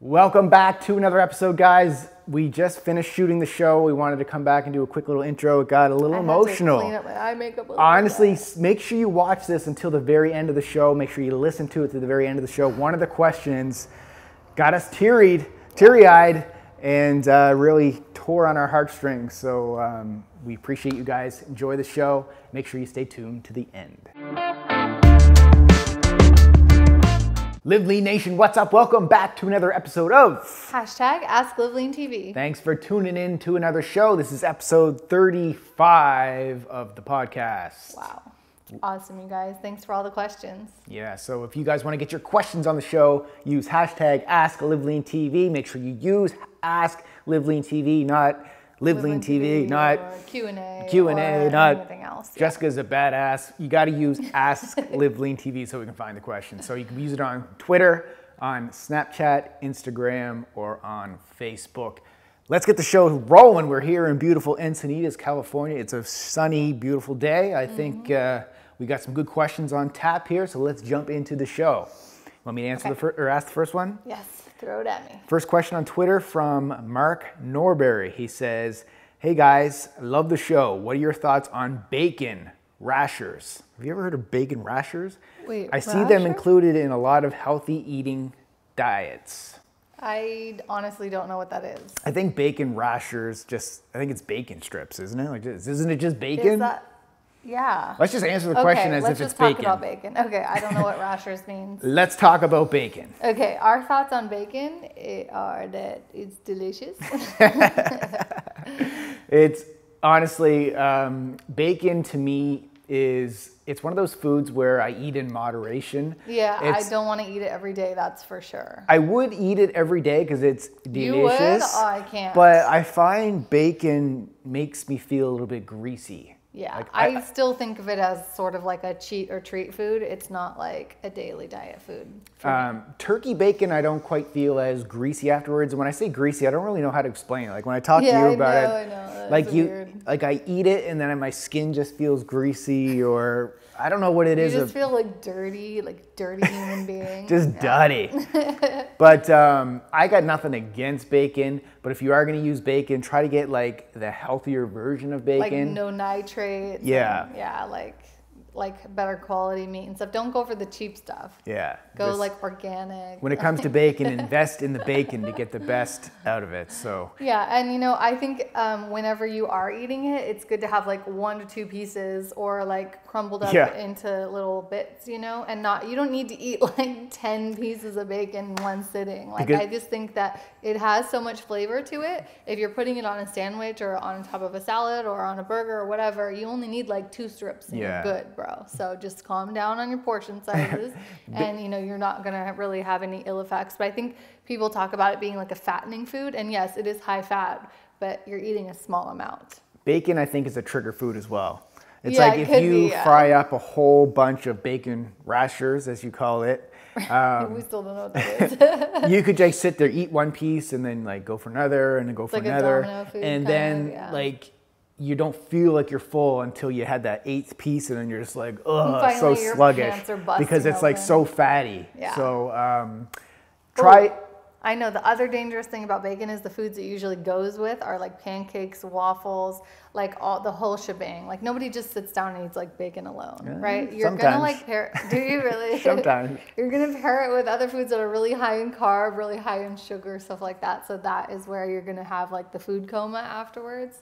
Welcome back to another episode, guys. We just finished shooting the show. We wanted to come back and do a quick little intro. It got a little emotional. I had to clean up my eye makeup a little bit. Honestly, make sure you watch this until the very end of the show. Make sure you listen to it to the very end of the show. One of the questions got us teary-eyed, and really tore on our heartstrings. So we appreciate you guys. Enjoy the show. Make sure you stay tuned to the end. Live Lean Nation, what's up? Welcome back to another episode of Hashtag AskLiveLean TV. Thanks for tuning in to another show. This is episode 35 of the podcast. Wow. Awesome, you guys. Thanks for all the questions. Yeah, so if you guys want to get your questions on the show, use hashtag AskLiveLeanTV. Make sure you use AskLiveLeanTV, not LiveLeanTV, not Q&A, not anything else. Yeah. Jessica's a badass. You got to use Ask LiveLeanTV so we can find the question. So you can use it on Twitter, on Snapchat, Instagram, or on Facebook. Let's get the show rolling. We're here in beautiful Encinitas, California. It's a sunny, beautiful day. I think we got some good questions on tap here, so let's jump into the show. Want me to answer ask the first one? Yes. Throw it at me. First question on Twitter from Mark Norbury. He says, hey guys, love the show. What are your thoughts on bacon rashers? Have you ever heard of bacon rashers? Wait, I see them included in a lot of healthy eating diets. I honestly don't know what that is. I think bacon rashers, I think it's bacon strips, isn't it? Like, isn't it just bacon? Is that, yeah. Let's just answer the question as if it's bacon. Let's just talk about bacon. Okay, I don't know what rashers means. Let's talk about bacon. Okay, our thoughts on bacon are that it's delicious. It's honestly, bacon to me is, it's one of those foods where I eat in moderation. Yeah, I don't want to eat it every day, that's for sure. I would eat it every day because it's delicious. You would? Oh, I can't. But I find bacon makes me feel a little bit greasy. Yeah, like, I still think of it as sort of like a cheat or treat food. It's not like a daily diet food. Turkey bacon, I don't quite feel as greasy afterwards. And when I say greasy, I don't really know how to explain it. Like when I talk to you about it, that's like I eat it and then my skin just feels greasy, or I don't know what it is. You just feel like dirty human being. Just dirty. But I got nothing against bacon. But if you are going to use bacon, try to get like the healthier version of bacon. Like no nitrates. Yeah. And, yeah, like better quality meat and stuff. Don't go for the cheap stuff. Yeah. Go like organic. When it comes to bacon, invest in the bacon to get the best out of it. So yeah, and you know, I think whenever you are eating it, it's good to have like 1 to 2 pieces or like crumbled up into little bits, you know, and you don't need to eat like 10 pieces of bacon in one sitting. Like I just think that it has so much flavor to it. If you're putting it on a sandwich or on top of a salad or on a burger or whatever, you only need like 2 strips and you're good, bro. So just calm down on your portion sizes and you know, you're not going to really have any ill effects. But I think people talk about it being like a fattening food, and yes, it is high fat, but you're eating a small amount. Bacon, I think, is a trigger food as well. It's like if you fry up a whole bunch of bacon rashers, as you call it, we still don't know what that is. You could just sit there, eat one piece, and then like go for another, and then go for another, and then like you don't feel like you're full until you had that 8th piece, and then you're just like, ugh, so sluggish because it's like so fatty. Yeah. So I know the other dangerous thing about bacon is the foods it usually goes with are like pancakes, waffles, like the whole shebang. Like nobody just sits down and eats like bacon alone, right? You're gonna like pair. Do you really? Sometimes. You're gonna pair it with other foods that are really high in carb, really high in sugar, stuff like that. So that is where you're gonna have like the food coma afterwards.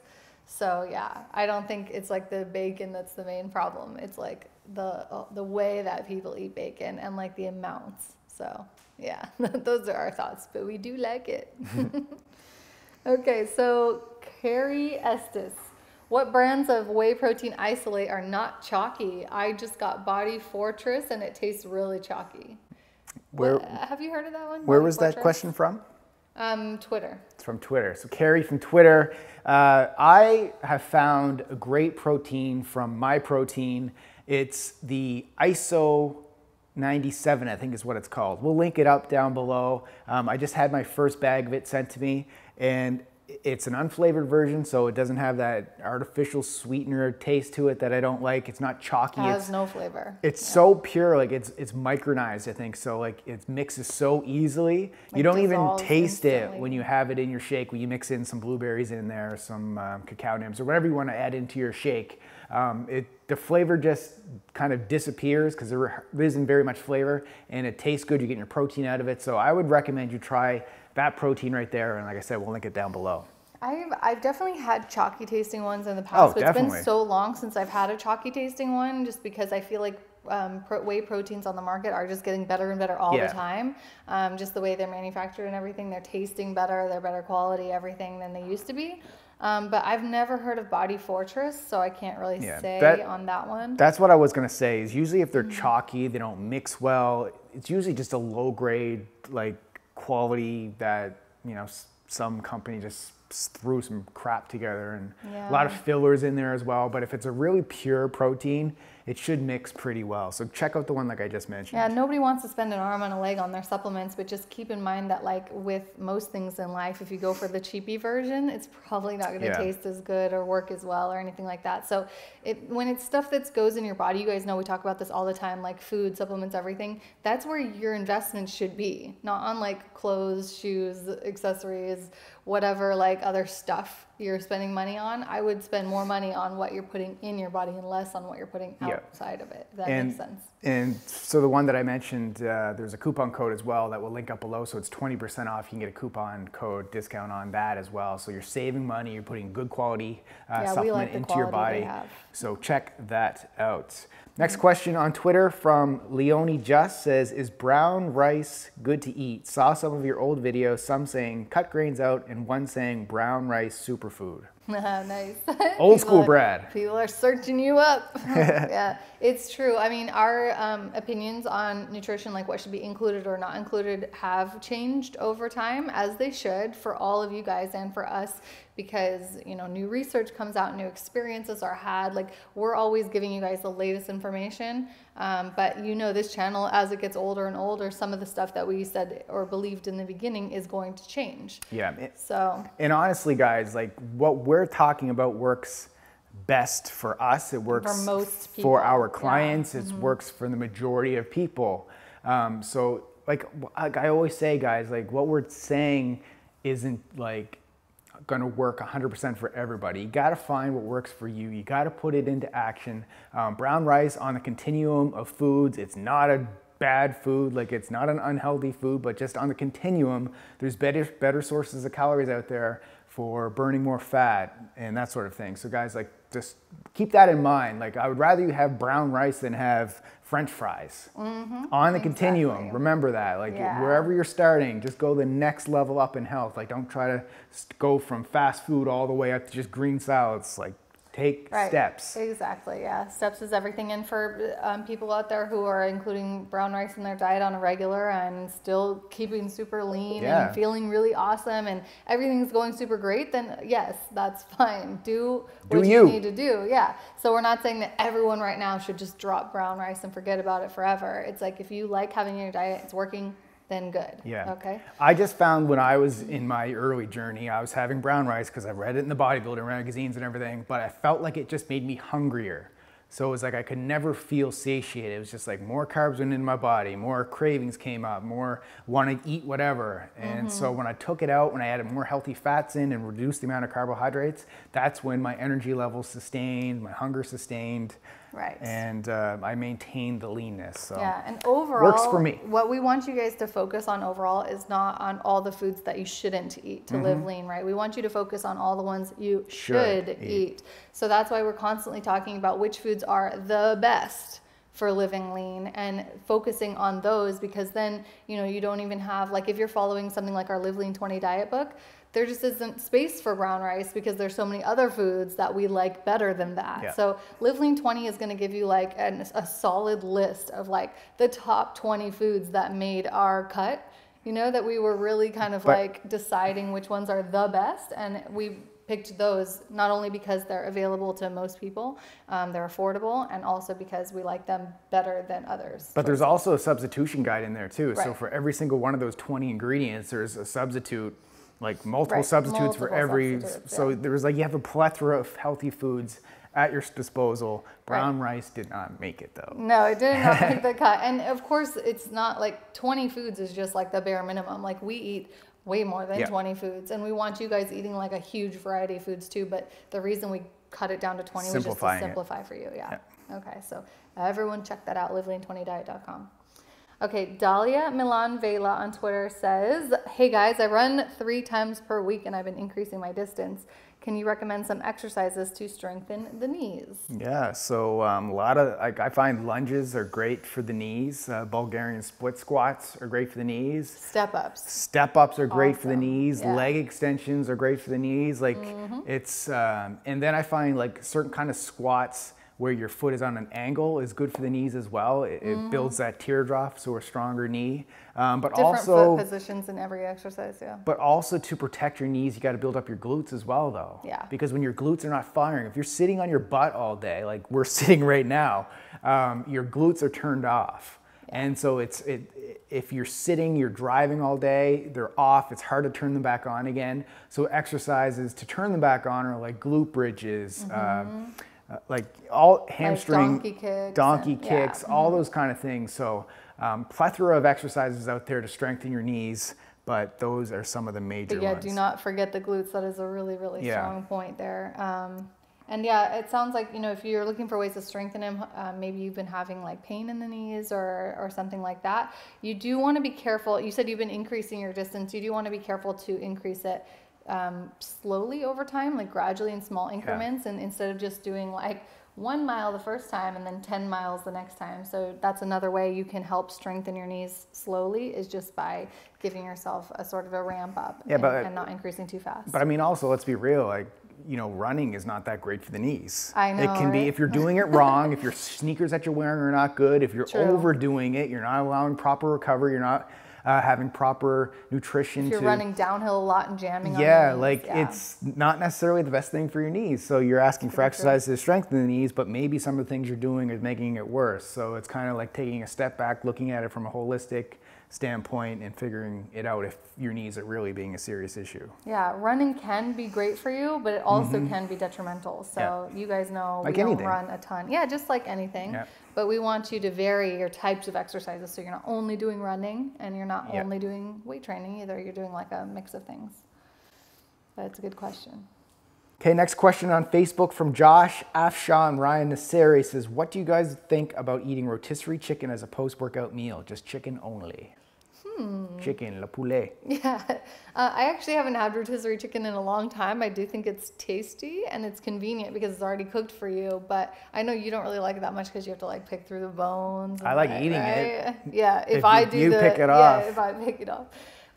So yeah, I don't think it's like the bacon that's the main problem. It's like the way that people eat bacon and like the amounts. So yeah, those are our thoughts, but we do like it. Okay, so Carrie Estes, what brands of whey protein isolate are not chalky? I just got Body Fortress and it tastes really chalky. Have you heard of that one? Where was that question from? Twitter. It's from Twitter. So Carrie from Twitter. I have found a great protein from My Protein. It's the ISO 97, I think is what it's called. We'll link it up down below. I just had my first bag of it sent to me, and It's an unflavored version, so it doesn't have that artificial sweetener taste to it that I don't like. It's not chalky. It has no flavor. It's so pure, like it's micronized, I think. So like it mixes so easily. Like you don't even taste instantly. It when you have it in your shake, when you mix in some blueberries in there, some cacao nibs or whatever you want to add into your shake. The flavor just kind of disappears because there isn't very much flavor, and it tastes good. You're getting your protein out of it. So I would recommend you try that protein right there, and like I said, we'll link it down below. I've definitely had chalky tasting ones in the past, but definitely. It's been so long since I've had a chalky tasting one, just because I feel like whey proteins on the market are just getting better and better all the time. Just the way they're manufactured and everything, they're tasting better, they're better quality, everything than they used to be. But I've never heard of Body Fortress, so I can't really say on that one. That's what I was going to say, is usually if they're chalky, they don't mix well. It's usually just a low grade, like quality that, you know, some company just threw some crap together, and a lot of fillers in there as well. But if it's a really pure protein, it should mix pretty well. So check out the one like I just mentioned. Yeah, nobody wants to spend an arm and a leg on their supplements, but just keep in mind that like with most things in life, if you go for the cheapy version, it's probably not gonna taste as good or work as well or anything like that. So when it's stuff that goes in your body, you guys know we talk about this all the time, like food, supplements, everything, that's where your investment should be, not on like clothes, shoes, accessories, whatever like other stuff you're spending money on. I would spend more money on what you're putting in your body and less on what you're putting outside of it. That makes sense. And so the one that I mentioned, there's a coupon code as well that we'll link up below. So it's 20% off. You can get a coupon code discount on that as well. So you're saving money. You're putting good quality supplement into your body. So check that out. Next question on Twitter from Leonie Just says, is brown rice good to eat? Saw some of your old videos, some saying cut grains out and one saying brown rice superfood. Nice. Old school Brad. People are searching you up. Yeah, it's true. I mean, our opinions on nutrition, like what should be included or not included, have changed over time, as they should for all of you guys and for us, because, you know, new research comes out, new experiences are had. Like, we're always giving you guys the latest information. But you know, this channel, as it gets older and older, some of the stuff that we said or believed in the beginning is going to change. And honestly, guys, like what we're talking about works best for us. It works for most people. For our clients. It works for the majority of people. So like I always say, guys, like what we're saying isn't like gonna work 100% for everybody. You gotta find what works for you. You gotta put it into action. Brown rice on the continuum of foods, it's not a bad food, like it's not an unhealthy food, but just on the continuum, there's better sources of calories out there for burning more fat and that sort of thing. So guys, like just keep that in mind. Like I would rather you have brown rice than have French fries on the continuum. Remember that, like wherever you're starting, just go the next level up in health. Like don't try to go from fast food all the way up to just green salads. Like take steps. Exactly. Yeah. Steps is everything. And for people out there who are including brown rice in their diet on a regular and still keeping super lean and feeling really awesome and everything's going super great, then yes, that's fine. Do what you need to do. Yeah. So we're not saying that everyone right now should just drop brown rice and forget about it forever. It's like, if you like having it in your diet, it's working, then good. Yeah. Okay. I just found when I was in my early journey, I was having brown rice because I read it in the bodybuilder magazines and everything, but I felt like it just made me hungrier. So it was like I could never feel satiated. It was just like more carbs went in my body, more cravings came up, more want to eat whatever. And so when I took it out, when I added more healthy fats in and reduced the amount of carbohydrates, that's when my energy levels sustained, my hunger sustained. Right. And I maintain the leanness. So yeah, and overall, works for me. What we want you guys to focus on overall is not on all the foods that you shouldn't eat to live lean, right? We want you to focus on all the ones you should eat. So that's why we're constantly talking about which foods are the best for living lean and focusing on those, because then, you know, you don't even have, like if you're following something like our Live Lean 20 diet book, there just isn't space for brown rice because there's so many other foods that we like better than that. Yeah. So Live Lean 20 is gonna give you like a solid list of like the top 20 foods that made our cut, you know, that we were really kind of like deciding which ones are the best. And we picked those not only because they're available to most people, they're affordable, and also because we like them better than others. But there's also a substitution guide in there too. Right. So for every single one of those 20 ingredients, there's a substitute like multiple substitutes for every, so there was like, you have a plethora of healthy foods at your disposal. Brown rice did not make it though. No, it did not make the cut. And of course it's not like 20 foods is just like the bare minimum. Like we eat way more than 20 foods, and we want you guys eating like a huge variety of foods too. But the reason we cut it down to 20 was just to simplify for you. Yeah. Okay. So everyone check that out. LiveLean20diet.com. Okay, Dalia Milan Vela on Twitter says, hey guys, I run 3 times per week and I've been increasing my distance. Can you recommend some exercises to strengthen the knees? Yeah, so a lot of, like, I find lunges are great for the knees. Bulgarian split squats are great for the knees. Step ups. Step ups are great for the knees. Yeah. Leg extensions are great for the knees. Like it's, and then I find like certain kind of squats where your foot is on an angle is good for the knees as well. It, it builds that teardrop, so a stronger knee. But different foot positions in every exercise, But also to protect your knees, you got to build up your glutes as well, though. Yeah. Because when your glutes are not firing, if you're sitting on your butt all day, like we're sitting right now, your glutes are turned off. And so it's if you're sitting, you're driving all day, they're off, it's hard to turn them back on again. So exercises to turn them back on are like glute bridges, like all hamstring, like donkey kicks, all those kind of things. So plethora of exercises out there to strengthen your knees, but those are some of the major ones. Do not forget the glutes. That is a really, really strong point there. And yeah, it sounds like, you know, if you're looking for ways to strengthen them, maybe you've been having like pain in the knees or something like that. You do want to be careful. You said you've been increasing your distance. You do want to be careful to increase it slowly over time, like gradually in small increments, and instead of just doing like 1 mile the first time and then 10 miles the next time. So that's another way you can help strengthen your knees slowly, is just by giving yourself a sort of a ramp up and not increasing too fast. But I mean, also let's be real, like, you know, running is not that great for the knees. I know. It can be, if you're doing it wrong, if your sneakers that you're wearing are not good, if you're overdoing it, you're not allowing proper recovery, you're not having proper nutrition. If you're running downhill a lot and jamming on your knees, it's not necessarily the best thing for your knees. So you're asking for exercises to strengthen the knees, but maybe some of the things you're doing is making it worse. So it's kind of like taking a step back, looking at it from a holistic standpoint and figuring it out if your knees are really being a serious issue. Yeah, running can be great for you, but it also can be detrimental. So you guys know, like, we don't run a ton. Yeah, just like anything. But we want you to vary your types of exercises, so you're not only doing running and you're not only doing weight training either. You're doing like a mix of things. That's a good question. Okay, next question on Facebook from Josh Afshan Ryan Nasseri says, what do you guys think about eating rotisserie chicken as a post-workout meal? Just chicken only. Chicken, le poulet. Yeah, I actually haven't had rotisserie chicken in a long time. I do think it's tasty and it's convenient because it's already cooked for you, but I know you don't really like it that much because you have to like pick through the bones. I like eating it. Yeah, if I do the, pick it off. Yeah, if I pick it off.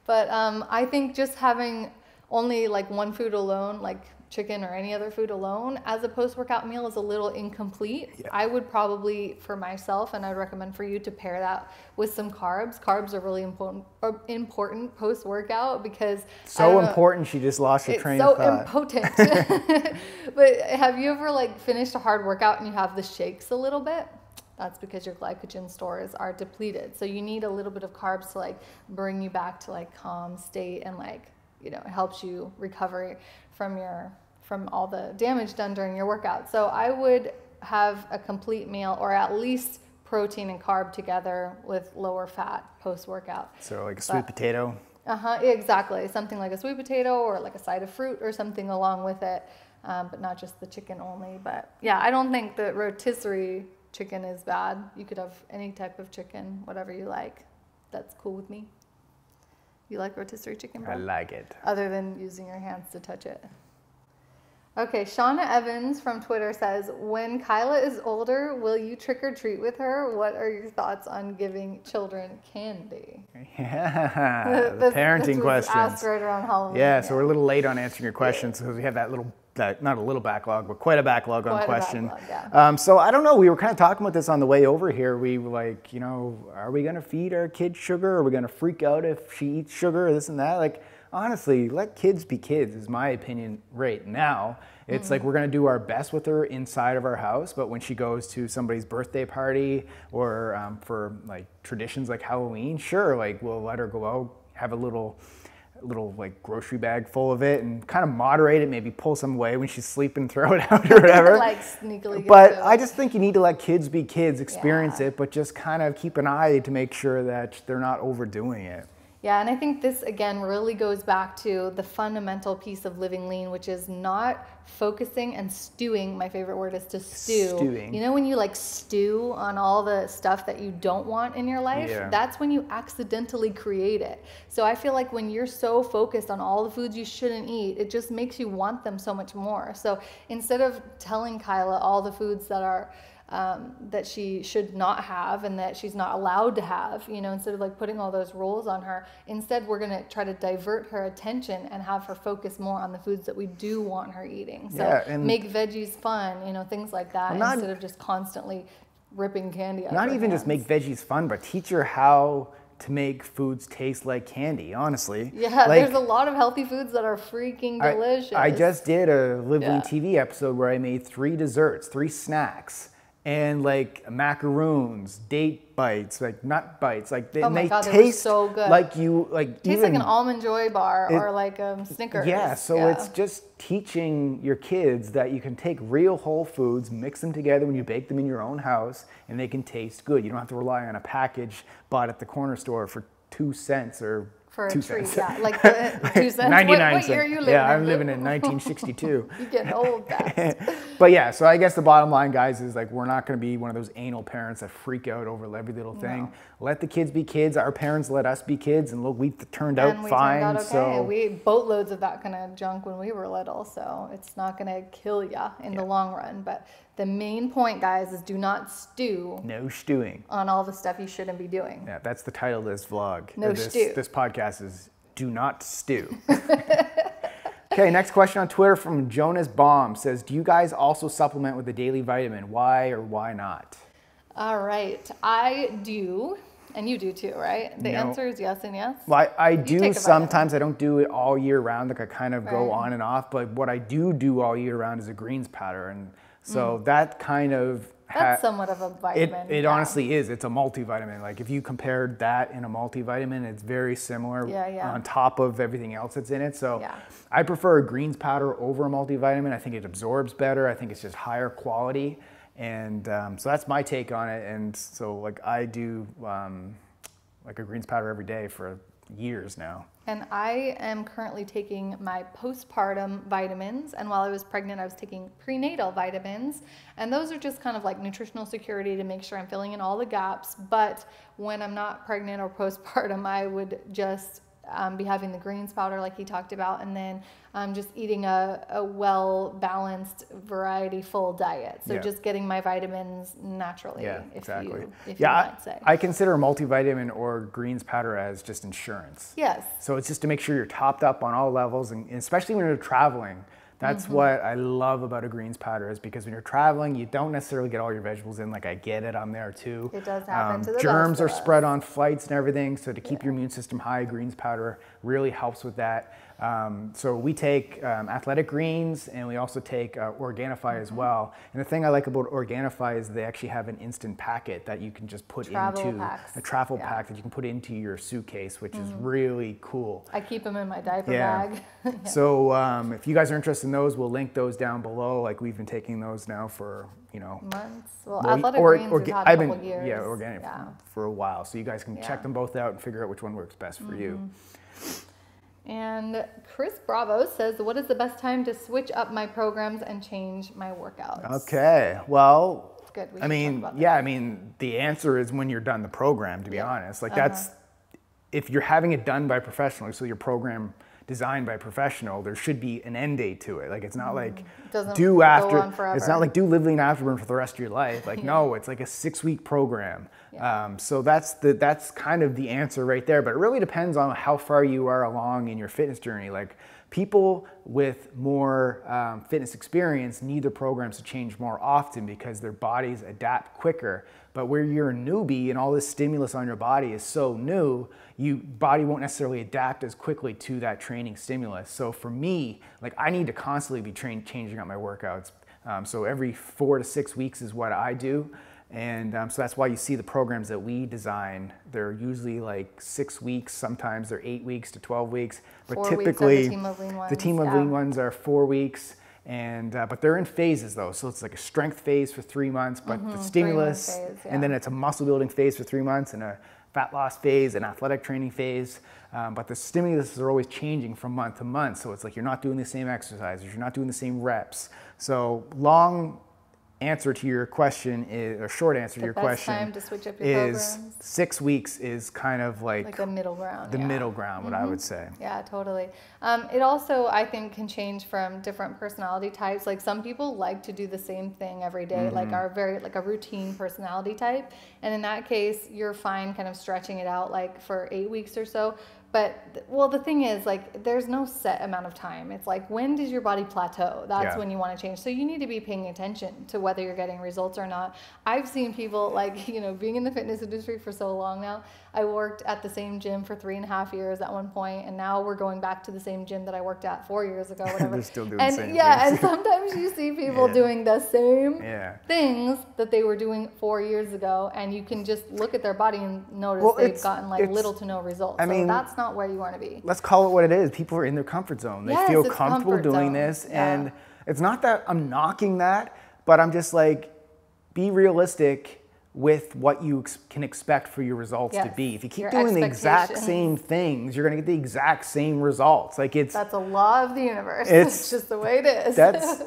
But I think just having only like one food alone, like chicken or any other food alone as a post-workout meal, is a little incomplete. I would probably, for myself, and I'd recommend for you, to pair that with some carbs. Carbs are really important post-workout, because so important. She just lost her train of thought. It's so impotent. But have you ever like finished a hard workout and you have the shakes a little bit? That's because your glycogen stores are depleted. So you need a little bit of carbs to like bring you back to like calm state, and like, you know, it helps you recover from your, from all the damage done during your workout. So I would have a complete meal, or at least protein and carb together with lower fat post-workout. So like a sweet potato? Exactly. Something like a sweet potato, or like a side of fruit or something along with it, but not just the chicken only. But yeah, I don't think that rotisserie chicken is bad. You could have any type of chicken, whatever you like. That's cool with me. You like rotisserie chicken, bro? I like it. Other than using your hands to touch it. Okay, Shauna Evans from Twitter says, when Kyla is older, will you trick or treat with her? What are your thoughts on giving children candy? Yeah, the parenting questions. Asked right around Halloween. Yeah, so we're a little late on answering your questions because we have that little, not a little backlog, but quite a backlog on questions. So I don't know, we were kind of talking about this on the way over here. We were like, you know, are we gonna feed our kid sugar? Are we gonna freak out if she eats sugar or this and that? Like, honestly, let kids be kids is my opinion right now. It's like, we're gonna do our best with her inside of our house, but when she goes to somebody's birthday party or for like traditions like Halloween, sure, like we'll let her go out, have a little little like grocery bag full of it and kind of moderate it, maybe pull some away when she's sleeping, throw it out or whatever. Like sneakily. But I just think you need to let kids be kids, experience it, but just kind of keep an eye to make sure that they're not overdoing it. Yeah, and I think this, again, really goes back to the fundamental piece of living lean, which is not focusing and stewing. My favorite word is to stew. Stewing. You know when you like stew on all the stuff that you don't want in your life? Yeah. That's when you accidentally create it. So I feel like when you're so focused on all the foods you shouldn't eat, it just makes you want them so much more. So instead of telling Kyla all the foods that are that she should not have and that she's not allowed to have, you know, instead of like putting all those rules on her, instead we're going to try to divert her attention and have her focus more on the foods that we do want her eating. So make veggies fun, you know, things like that, instead of just constantly ripping candy out of her hands. Not even just make veggies fun, but teach her how to make foods taste like candy, honestly. Yeah, like, there's a lot of healthy foods that are freaking delicious. I just did a Live Lean TV episode where I made 3 desserts, 3 snacks. And like macaroons, date bites, like nut bites, like they, they taste so good. Like you, like tastes even, like an Almond Joy bar or like Snickers. Yeah, so it's just teaching your kids that you can take real whole foods, mix them together when you bake them in your own house, and they can taste good. You don't have to rely on a package bought at the corner store for 2 cents or. For a treat, yeah, like the 2 cents. 99 cents. What year are you living in? I'm living in 1962. You're getting old fast. But yeah, so I guess the bottom line, guys, is like we're not going to be one of those anal parents that freak out over every little thing. No. Let the kids be kids. Our parents let us be kids, and look, we turned out fine. Turned out okay. So we ate boatloads of that kind of junk when we were little, so it's not going to kill ya in the long run. But the main point, guys, is do not stew. No stewing. On all the stuff you shouldn't be doing. Yeah, that's the title of this vlog. No stew. This podcast is Do Not Stew. Okay, next question on Twitter from Jonas Bomb says, do you guys also supplement with a daily vitamin? Why or why not? All right, I do. And you do too, right? The answer is yes and yes. Well, I do sometimes. I don't do it all year round. Like I kind of go on and off. But what I do all year round is a greens powder. And so that kind of... That's somewhat of a vitamin. It honestly is. It's a multivitamin. Like if you compared that in a multivitamin, it's very similar on top of everything else that's in it. So I prefer a greens powder over a multivitamin. I think it absorbs better. I think it's just higher quality. And so that's my take on it. And so like I do like a greens powder every day for years now. And I am currently taking my postpartum vitamins. And while I was pregnant, I was taking prenatal vitamins. And those are just kind of like nutritional security to make sure I'm filling in all the gaps. But when I'm not pregnant or postpartum, I would just be having the greens powder like he talked about, and then just eating a well-balanced, variety-full diet. So just getting my vitamins naturally, if you might say. I consider multivitamin or greens powder as just insurance. Yes. So it's just to make sure you're topped up on all levels, and especially when you're traveling. That's what I love about a greens powder is because when you're traveling, you don't necessarily get all your vegetables in. Like I get it, I'm there too. It does happen to the germs are spread on flights and everything. So to keep your immune system high, greens powder really helps with that. So we take Athletic Greens and we also take Organifi as well. And the thing I like about Organifi is they actually have an instant packet that you can just put a travel pack that you can put into your suitcase, which is really cool. I keep them in my diaper bag. So if you guys are interested in those, we'll link those down below. Like we've been taking those now for, you know, months. Well, Athletic Greens we've had a couple years. Yeah, Organifi for a while. So you guys can check them both out and figure out which one works best for you. And Chris Bravo says, what is the best time to switch up my programs and change my workouts? Okay, well, good. I mean, the answer is when you're done the program, to be honest. Like that's, if you're having it done by professional, so your program designed by a professional, there should be an end date to it. Like it's not like it's not like do Live Lean Afterburn for the rest of your life. Like no, it's like a 6-week program. Yeah. So that's kind of the answer right there. But it really depends on how far you are along in your fitness journey. Like people with more fitness experience need their programs to change more often because their bodies adapt quicker. But where you're a newbie and all this stimulus on your body is so new, your body won't necessarily adapt as quickly to that training stimulus. So for me, like I need to constantly be changing up my workouts. So every 4 to 6 weeks is what I do. And so that's why you see the programs that we design. They're usually like 6 weeks, sometimes they're 8 weeks to 12 weeks. But typically, the Team of Lean ones are 4 weeks. And but they're in phases though, so it's like a strength phase for 3 months, but the stimulus, phase, and then it's a muscle building phase for 3 months, and a fat loss phase, and athletic training phase. But the stimulus are always changing from month to month, so it's like you're not doing the same exercises, you're not doing the same reps. So long answer to your question is, or short answer to your question, time to switch up your is programs. 6 weeks is kind of like a middle ground. The middle ground, what I would say. Yeah, totally. It also, I think, can change from different personality types. Like some people like to do the same thing every day, like are very like a routine personality type. And in that case, you're fine kind of stretching it out like for 8 weeks or so. But, well, the thing is, like, there's no set amount of time. It's like, when does your body plateau? That's when you want to change. So you need to be paying attention to whether you're getting results or not. I've seen people, like, you know, being in the fitness industry for so long now. I worked at the same gym for 3.5 years at one point, and now we're going back to the same gym that I worked at 4 years ago, whatever. They're still doing the same things. And sometimes you see people doing the same things that they were doing 4 years ago, and you can just look at their body and notice they've gotten, like, little to no results. I mean, that's not where you want to be. Let's call it what it is. People are in their comfort zone. They feel comfortable doing this. And it's not that I'm knocking that, but I'm just like, be realistic with what you can expect for your results to be. If you keep doing the exact same things, you're gonna get the exact same results. Like that's a law of the universe. It's just the way it is.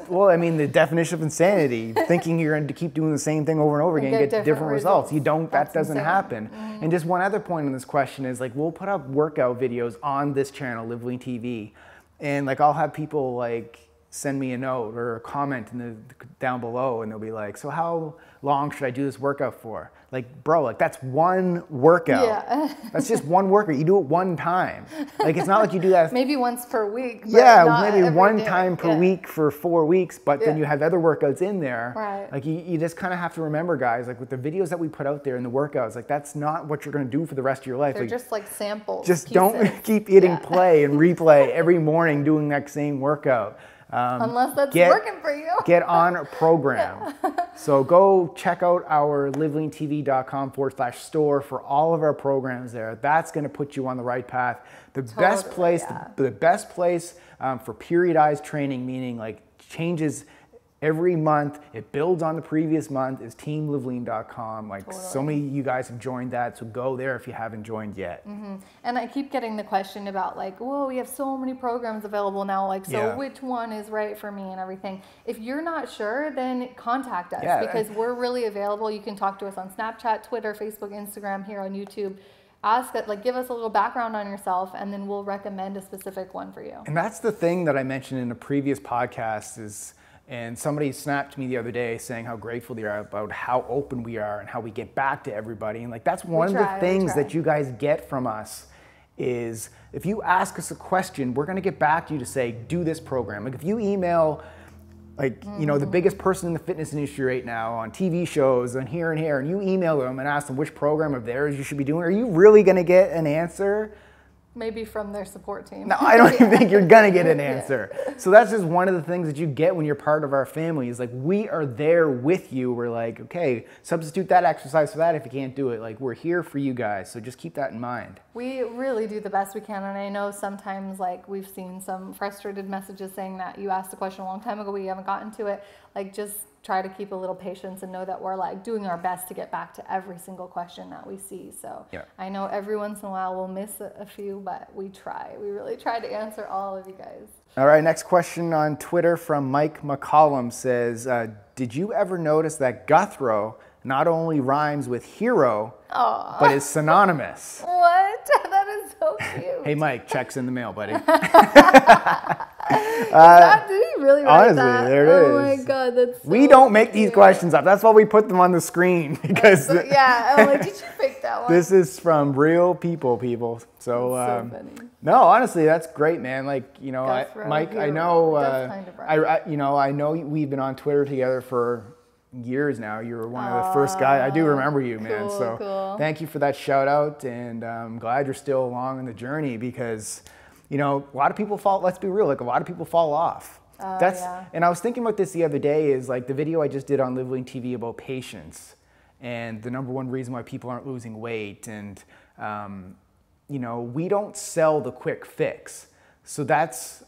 Well, I mean, the definition of insanity, thinking you're going to keep doing the same thing over and over again and get different results. You don't, that doesn't happen. And just one other point in this question is like, we'll put up workout videos on this channel, Live Lean TV. And like, I'll have people like, send me a note or a comment in the, down below, and they'll be like, so how long should I do this workout for? Like, bro, like that's one workout. That's just one workout. You do it one time. Like, it's not like you do that. Maybe once per week. But not maybe one time per week for 4 weeks, but then you have other workouts in there. Like you just kind of have to remember, guys, like with the videos that we put out there and the workouts, like that's not what you're going to do for the rest of your life. They're like, just like samples. Just pieces. Don't keep hitting play and replay every morning doing that same workout. Unless that's working for you. Get on a program. So go check out our LiveLean20diet.com/store for all of our programs there. That's going to put you on the right path. The best place, the best place for periodized training, meaning like changes every month, it builds on the previous month, is teamlevleen.com. Like so many of you guys have joined that, so go there if you haven't joined yet. And I keep getting the question about like, whoa, we have so many programs available now, like so which one is right for me and everything. If you're not sure, then contact us because we're really available. You can talk to us on Snapchat, Twitter, Facebook, Instagram, here on YouTube. Ask it, like give us a little background on yourself, and then we'll recommend a specific one for you. And that's the thing that I mentioned in a previous podcast is, and somebody snapped me the other day saying how grateful they are about how open we are and how we get back to everybody. And like, that's one of the things that you guys get from us is if you ask us a question, we're gonna get back to you to say, do this program. Like if you email, like, you know, the biggest person in the fitness industry right now on TV shows and here, and you email them and ask them which program of theirs you should be doing, are you really gonna get an answer? Maybe from their support team. No, I don't even think you're gonna get an answer. So that's just one of the things that you get when you're part of our family is like, we are there with you. We're like, okay, substitute that exercise for that if you can't do it. Like, we're here for you guys. So just keep that in mind. We really do the best we can. And I know sometimes like we've seen some frustrated messages saying that you asked a question a long time ago, but you haven't gotten to it. Like, just try to keep a little patience and know that we're like doing our best to get back to every single question that we see. So I know every once in a while we'll miss a few, but we try. We really try to answer all of you guys. All right, next question on Twitter from Mike McCollum says, did you ever notice that Guthro not only rhymes with hero, but is synonymous? What? That is so cute. Hey, Mike, check's in the mail, buddy. Did he really write honestly, that? There it is. Oh my God, that's so don't make these questions up. That's why we put them on the screen. Because I'm like, did you pick that one? This is from real people, people. So, funny. No, honestly, that's great, man. Like, you know, Mike, I know, you know, I know we've been on Twitter together for years now. You were one of the first guys. I do remember you, man. Cool, so thank you for that shout out. And I'm glad you're still along in the journey because, you know, a lot of people fall, let's be real, like a lot of people fall off. And I was thinking about this the other day is like the video I just did on Live Lean TV about patience. and the number one reason why people aren't losing weight. And, you know, we don't sell the quick fix. So that's,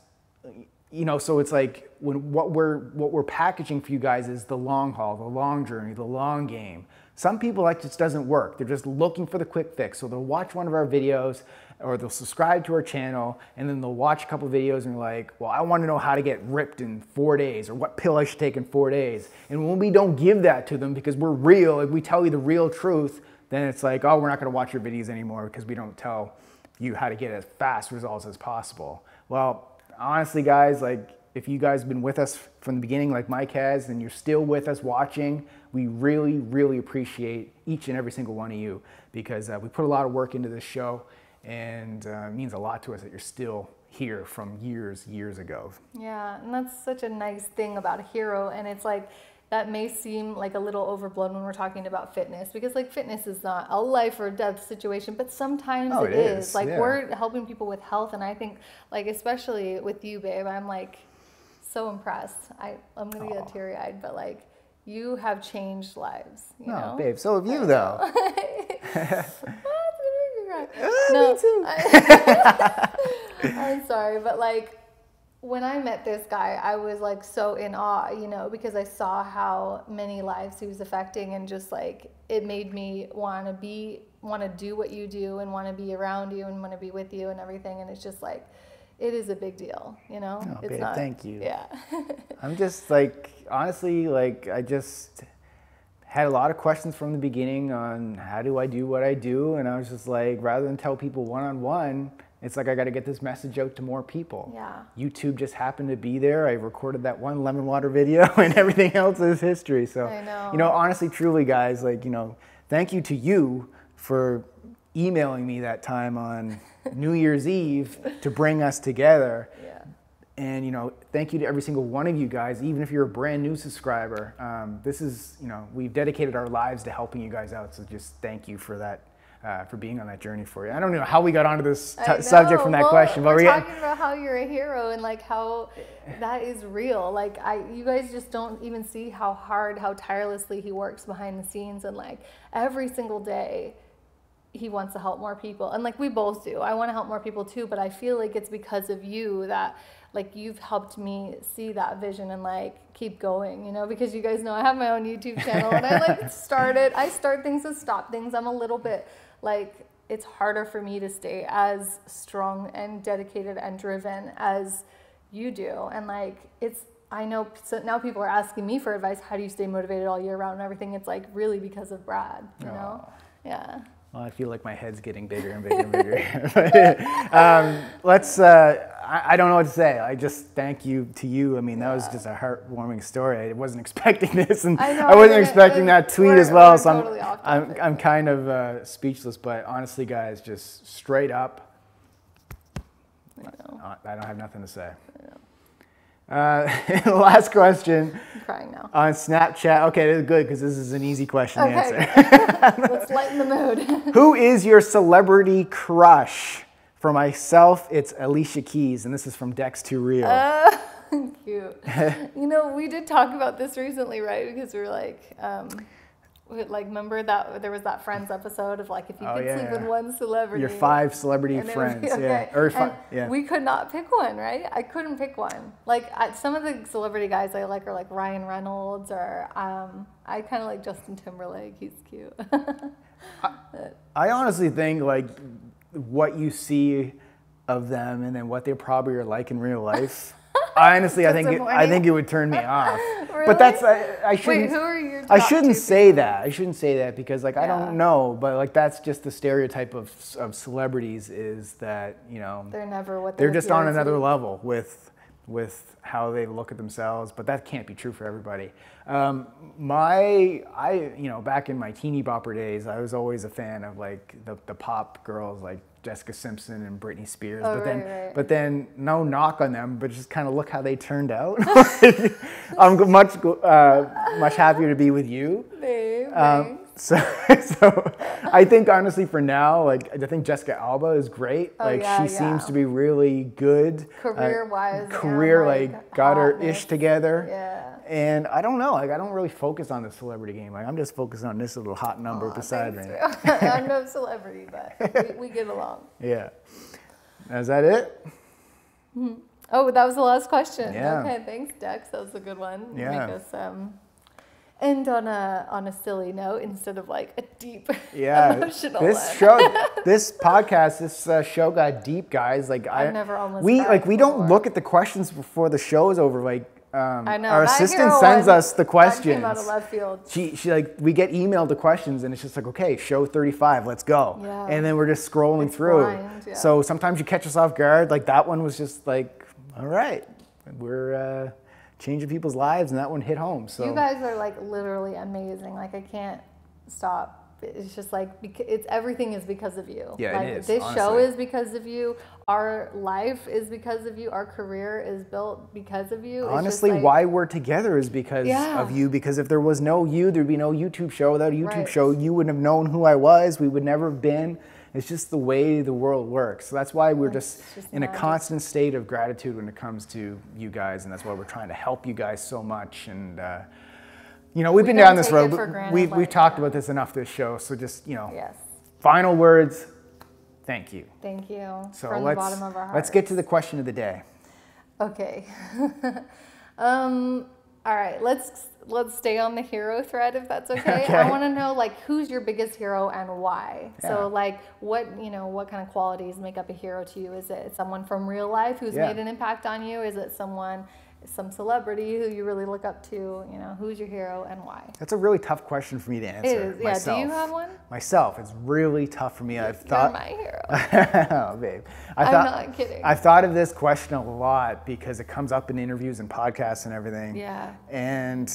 you know, so it's like when what we're packaging for you guys is the long haul, the long journey, the long game. Some people, like, just doesn't work. They're just looking for the quick fix. So they'll watch one of our videos, or they'll subscribe to our channel, and then they'll watch a couple of videos and be like, well, I want to know how to get ripped in 4 days, or what pill I should take in 4 days. And when we don't give that to them, because we're real, if we tell you the real truth, then it's like, oh, we're not going to watch your videos anymore because we don't tell you how to get as fast results as possible. Well, honestly, guys, like, if you guys have been with us from the beginning, like Mike has, and you're still with us watching, we really, really appreciate each and every single one of you, because we put a lot of work into this show, and it means a lot to us that you're still here from years ago. Yeah, and that's such a nice thing about a hero, and it's like, that may seem like a little overblown when we're talking about fitness, because like fitness is not a life or death situation, but sometimes it is. Like, yeah, we're helping people with health, and I think, like, especially with you, babe, I'm like so impressed. I'm gonna get teary-eyed, but like, you have changed lives. You know? Babe, so have you though. No, me too. I'm sorry, but like, when I met this guy, I was like so in awe, you know, because I saw how many lives he was affecting, and just like, it made me want to do what you do, and want to be around you, and want to be with you and everything. And it's just like, it is a big deal, you know? Oh, babe, thank you. Yeah. I'm just like, honestly, like, I just had a lot of questions from the beginning on how do I do what I do? And I was just like, rather than tell people one-on-one, it's like, I got to get this message out to more people. Yeah. YouTube just happened to be there. I recorded that one lemon water video, and everything else is history. So, I know. You know, honestly, truly, guys, like, you know, thank you to you for emailing me that time on New Year's Eve to bring us together. Yeah. And, you know, thank you to every single one of you guys, even if you're a brand new subscriber. This is, you know, we've dedicated our lives to helping you guys out. So just thank you for that. For being on that journey for you. I don't know how we got onto this subject from that question, but we're talking about how you're a hero, and like how that is real. Like, you guys just don't even see how hard, how tirelessly he works behind the scenes, and like every single day he wants to help more people. And like we both do. I want to help more people too, but I feel like it's because of you that like you've helped me see that vision and like keep going, you know, because you guys know I have my own YouTube channel, and I like I start things and stop things. I'm a little bit like, it's harder for me to stay as strong and dedicated and driven as you do. And like, I know, so now people are asking me for advice. How do you stay motivated all year round and everything? It's like really because of Brad, you know? Yeah. Well, I feel like my head's getting bigger and bigger and bigger. I don't know what to say. I just thank you to you. I mean, that was just a heartwarming story. I wasn't expecting this, and I wasn't expecting that tweet as well. So I'm kind of speechless. But honestly, guys, just straight up, I don't have nothing to say. Last question. I'm crying now. On Snapchat. Okay, this is good, because this is an easy question to answer. Let's lighten the mood. Who is your celebrity crush? For myself, it's Alicia Keys, and this is from Dex to Real. Cute. You know, we did talk about this recently, right? Because we were like, remember that there was that Friends episode of like, if you could sleep with one celebrity, your 5 celebrity friends, we could not pick one, right? I couldn't pick one. Like, some of the celebrity guys I like are like Ryan Reynolds, or I kind of like Justin Timberlake. He's cute. I honestly think like, what you see of them and then what they probably are like in real life. Honestly, I think it would turn me off. Really? But that's I shouldn't. Wait, who are your top two say people? That. I shouldn't say that, because like I don't know, but like that's just the stereotype of celebrities, is that, you know, they're never what they're just on another level with how they look at themselves, but that can't be true for everybody. You know, back in my teeny bopper days, I was always a fan of like the pop girls like Jessica Simpson and Britney Spears, but then no knock on them, but just kind of look how they turned out. I'm much happier to be with you. So I think honestly for now, like I think Jessica Alba is great. She seems to be really good. Career-wise. Like got her ish together. Yeah. And I don't know, like I don't really focus on the celebrity game. Like I'm just focused on this little hot number beside me. I'm no celebrity, but we get along. Yeah. Is that it? Mm-hmm. Oh, that was the last question. Yeah. Okay, thanks, Dex. That was a good one. Yeah. Make us end on a silly note instead of like a deep, emotional. This podcast, this show got deep, guys. Like we don't look at the questions before the show is over. Like. I know. Our assistant sends us the questions. Came out of left field. She like we get emailed the questions and it's just like, okay, show 35, let's go. Yeah. And then we're just scrolling through. Blind, yeah. So sometimes you catch us off guard. Like that one was just like, all right, we're changing people's lives, and that one hit home. So you guys are like literally amazing. Like I can't stop. It's just like it's everything is because of you. Yeah, like, it is. This honestly. Show is because of you. Our life is because of you. Our career is built because of you. Honestly, it's just like, why we're together is because of you. Because if there was no you, there'd be no YouTube show. Without a YouTube show, you wouldn't have known who I was. We would never have been. It's just the way the world works. So that's why we're just in a constant state of gratitude when it comes to you guys, and that's why we're trying to help you guys so much. And you know, we've been down this road. We've talked about this enough this show. So just, you know, final words. Thank you. Thank you. So from the bottom of our heart. Let's get to the question of the day. Okay. All right. Let's stay on the hero thread if that's okay. I want to know like who's your biggest hero and why. Yeah. So like what kind of qualities make up a hero to you? Is it someone from real life who's made an impact on you? Is it some celebrity who you really look up to, you know, who's your hero and why? That's a really tough question for me to answer. It is, myself. Do you have one? Myself, it's really tough for me. You're my hero. Oh, babe. I'm not kidding. I've thought of this question a lot because it comes up in interviews and podcasts and everything. Yeah. And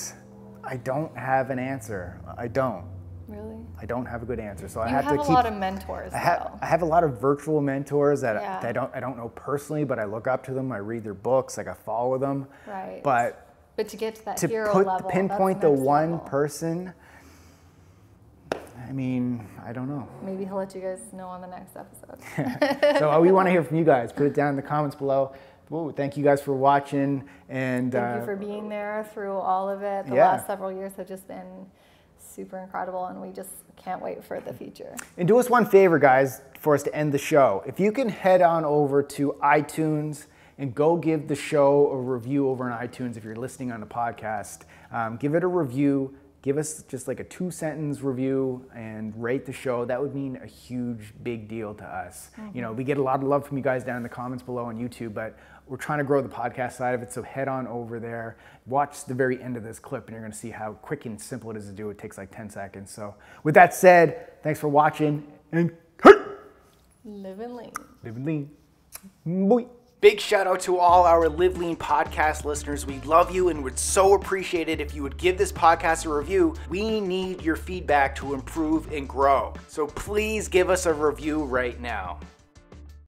I don't have an answer. I don't. Really? I don't have a good answer, so I have to keep. You have a lot of mentors. I have a lot of virtual mentors that I don't know personally, but I look up to them. I read their books, like I follow them. Right. But to get to that hero level, to pinpoint the one person. I mean, I don't know. Maybe he'll let you guys know on the next episode. So we want to hear from you guys. Put it down in the comments below. Whoa, thank you guys for watching, and thank you for being there through all of it. The last several years have just been super incredible, and we just can't wait for the future. And do us one favor, guys, for us to end the show. If you can head on over to iTunes and go give the show a review over on iTunes if you're listening on the podcast. Give it a review. Give us just like a 2-sentence review and rate the show. That would mean a huge, big deal to us. You know, we get a lot of love from you guys down in the comments below on YouTube, but we're trying to grow the podcast side of it, so head on over there. Watch the very end of this clip, and you're going to see how quick and simple it is to do. It takes like 10 seconds. So with that said, thanks for watching, and live and lean. Live and lean. Boy. Big shout out to all our Live Lean podcast listeners. We love you and would so appreciate it if you would give this podcast a review. We need your feedback to improve and grow. So please give us a review right now.